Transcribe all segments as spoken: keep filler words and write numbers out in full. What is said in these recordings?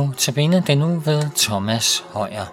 Nota Bene den nu ved Thomas Højer.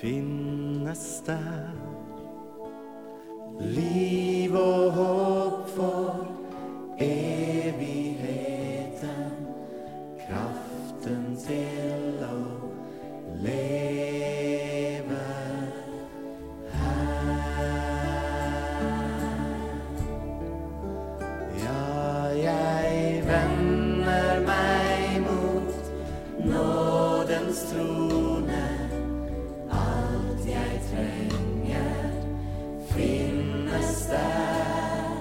Finnes der liv og håb for evigheten, kraften til å leve her. Ja, jeg vender meg mot nådens trone. Jeg trenger finnes der.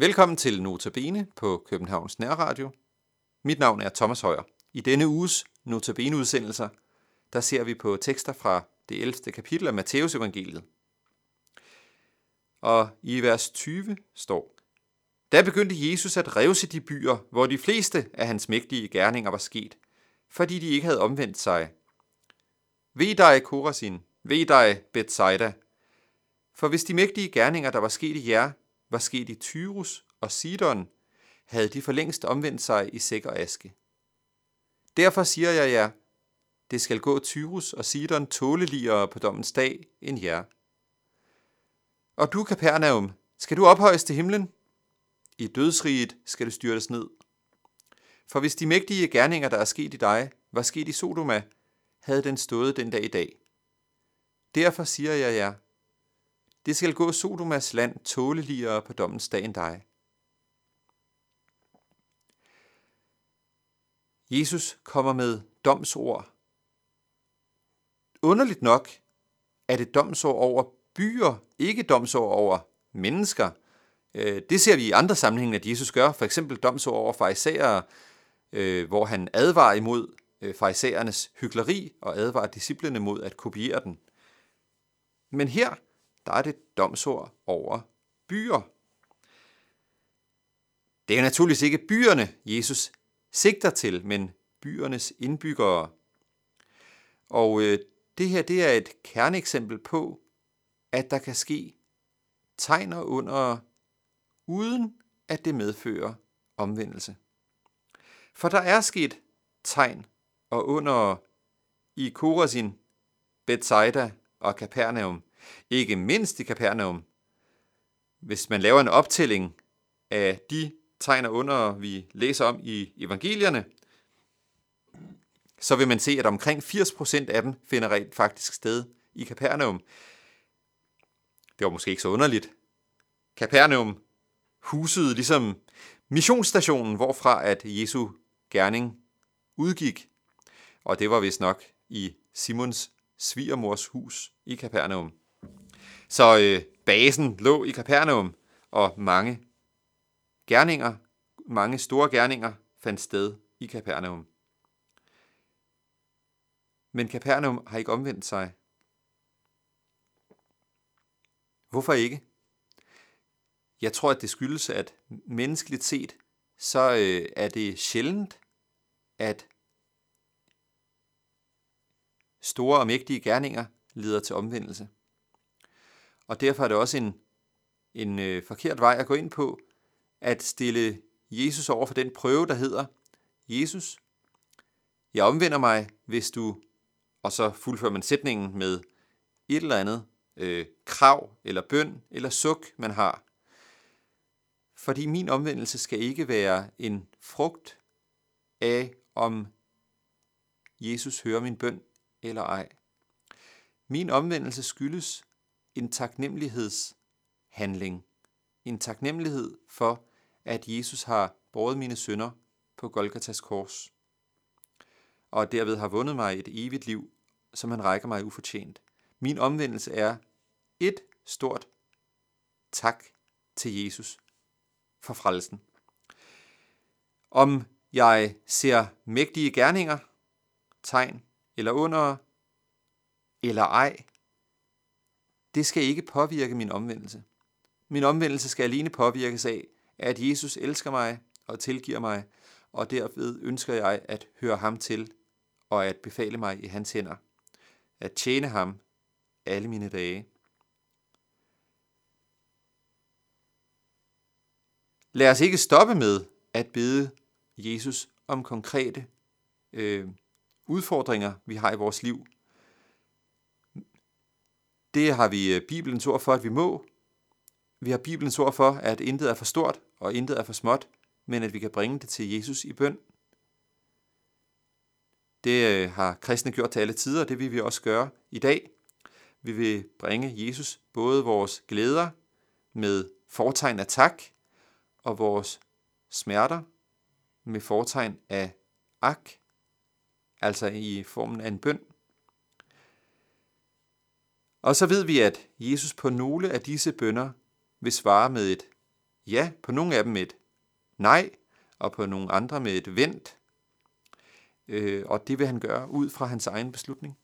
Velkommen til Nota Bene på Københavns Nærradio. Mit navn er Thomas Højer. I denne uges Nota Bene-udsendelser, der ser vi på tekster fra det ellevte kapitel af Matteusevangeliet. Og i vers tyve står: Da begyndte Jesus at revse de byer, hvor de fleste af hans mægtige gerninger var sket, fordi de ikke havde omvendt sig. Ve dig, Korazin, ve dig, Bethsaida. For hvis de mægtige gerninger, der var sket i jer, var sket i Tyrus og Sidon, havde de for længst omvendt sig i sæk og aske. Derfor siger jeg jer, det skal gå Tyrus og Sidon tåleligere på dommens dag end jer. Og du, Kapernaum, skal du ophøjes til himlen? I dødsriget skal du styrtes ned. For hvis de mægtige gerninger, der er sket i dig, var sket i Sodoma, havde den stået den dag i dag. Derfor siger jeg jer, det skal gå Sodomas land tåleligere på dommens dag end dig. Jesus kommer med domsord. Underligt nok er det domsord over byer, ikke domsord over mennesker. Det ser vi i andre sammenhænge, at Jesus gør. For eksempel domsord over farisæere, hvor han advarer imod farisæernes hykleri og advarer disciplene mod at kopiere den. Men her der er det domsord over byer. Det er naturligvis ikke byerne, Jesus sigter til, men byernes indbyggere. Og øh, det her det er et kerneeksempel på, at der kan ske tegn og under, uden at det medfører omvendelse. For der er sket tegn og under i Korazin, Bethsaida og Kapernaum. Ikke mindst i Kapernaum. Hvis man laver en optælling af de tegn og under, vi læser om i evangelierne, så vil man se, at omkring firs procent af dem finder rent faktisk sted i Kapernaum. Det var måske ikke så underligt. Kapernaum husede ligesom missionsstationen, hvorfra at Jesu gerning udgik. Og det var vist nok i Simons svigermors hus i Kapernaum. Så øh, basen lå i Kapernaum, og mange gerninger, mange store gerninger fandt sted i Kapernaum. Men Kapernaum har ikke omvendt sig. Hvorfor ikke? Jeg tror, at det skyldes, at menneskeligt set, så øh, er det sjældent, at store og mægtige gerninger leder til omvendelse. Og derfor er det også en, en øh, forkert vej at gå ind på, at stille Jesus over for den prøve, der hedder: Jesus, jeg omvender mig, hvis du... Og så fuldfører man sætningen med et eller andet øh, krav, eller bøn, eller suk, man har. Fordi min omvendelse skal ikke være en frugt af, om Jesus hører min bøn eller ej. Min omvendelse skyldes en taknemmelighedshandling. En taknemmelighed for, at Jesus har båret mine synder på Golgatas kors, og derved har vundet mig et evigt liv, som han rækker mig ufortjent. Min omvendelse er et stort tak til Jesus for frelsen. Om jeg ser mægtige gerninger, tegn eller under, eller ej, det skal ikke påvirke min omvendelse. Min omvendelse skal alene påvirkes af, at Jesus elsker mig og tilgiver mig, og derved ønsker jeg at høre ham til og at befale mig i hans hænder, at tjene ham alle mine dage. Lad os ikke stoppe med at bede Jesus om konkrete øh, udfordringer, vi har i vores liv. Det har vi Bibelens ord for, at vi må. Vi har Bibelens ord for, at intet er for stort og intet er for småt, men at vi kan bringe det til Jesus i bøn. Det har kristne gjort til alle tider, og det vil vi også gøre i dag. Vi vil bringe Jesus både vores glæder med fortegn af tak, og vores smerter med fortegn af ak, altså i formen af en bøn. Og så ved vi, at Jesus på nogle af disse bønner vil svare med et ja, på nogle af dem et nej, og på nogle andre med et vent. Øh, og det vil han gøre ud fra hans egen beslutning.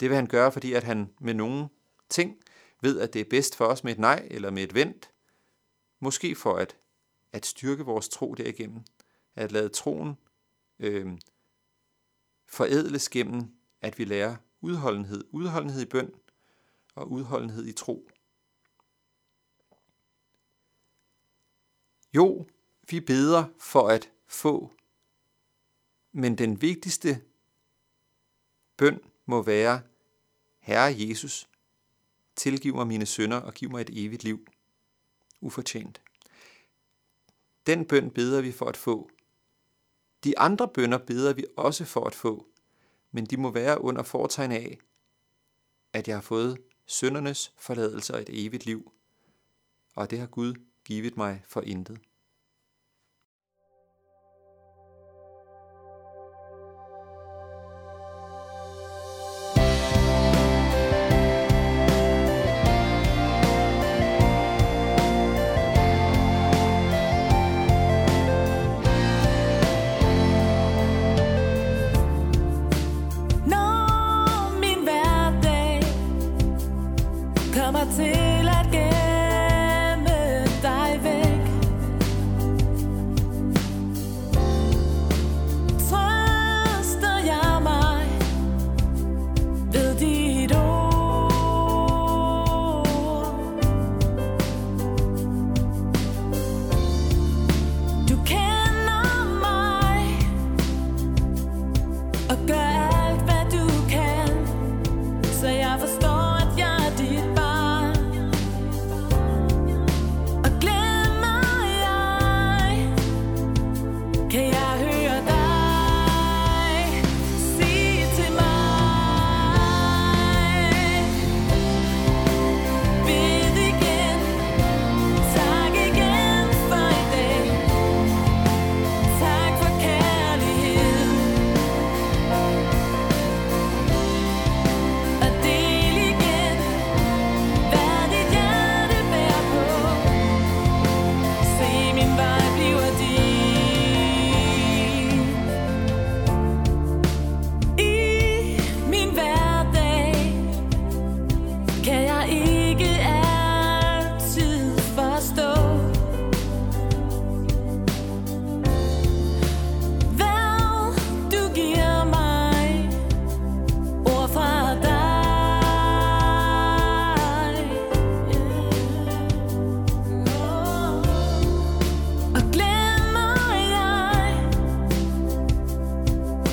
Det vil han gøre, fordi at han med nogle ting ved, at det er bedst for os med et nej eller med et vent. Måske for at, at styrke vores tro derigennem. At lade troen øh, forædles gennem, at vi lærer udholdenhed. Udholdenhed i bøn og udholdenhed i tro. Jo, vi beder for at få, men den vigtigste bøn må være: Herre Jesus, tilgiv mig mine synder og giv mig et evigt liv, ufortjent. Den bøn beder vi for at få. De andre bønner beder vi også for at få, men de må være under foretegn af, at jeg har fået syndernes forladelse og et evigt liv, og det har Gud givet mig for intet.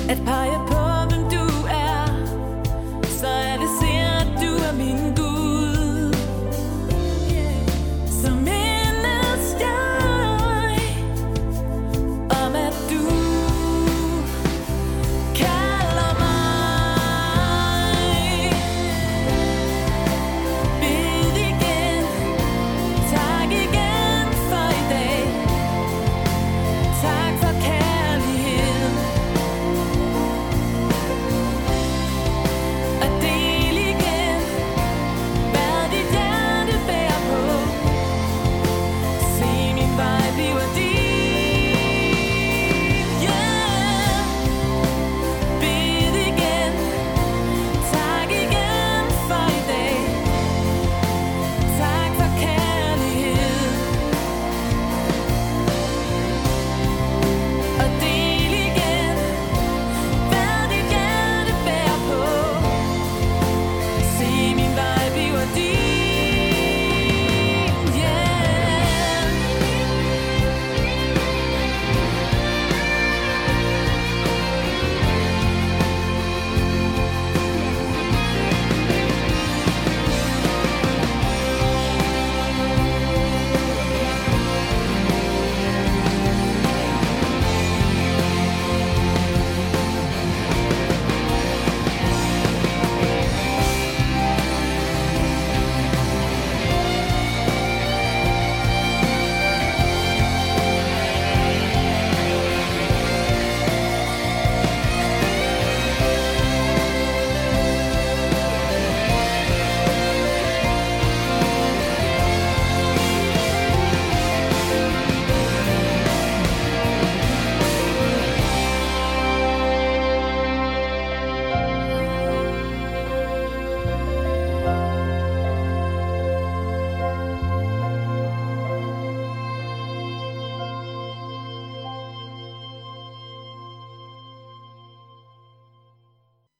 At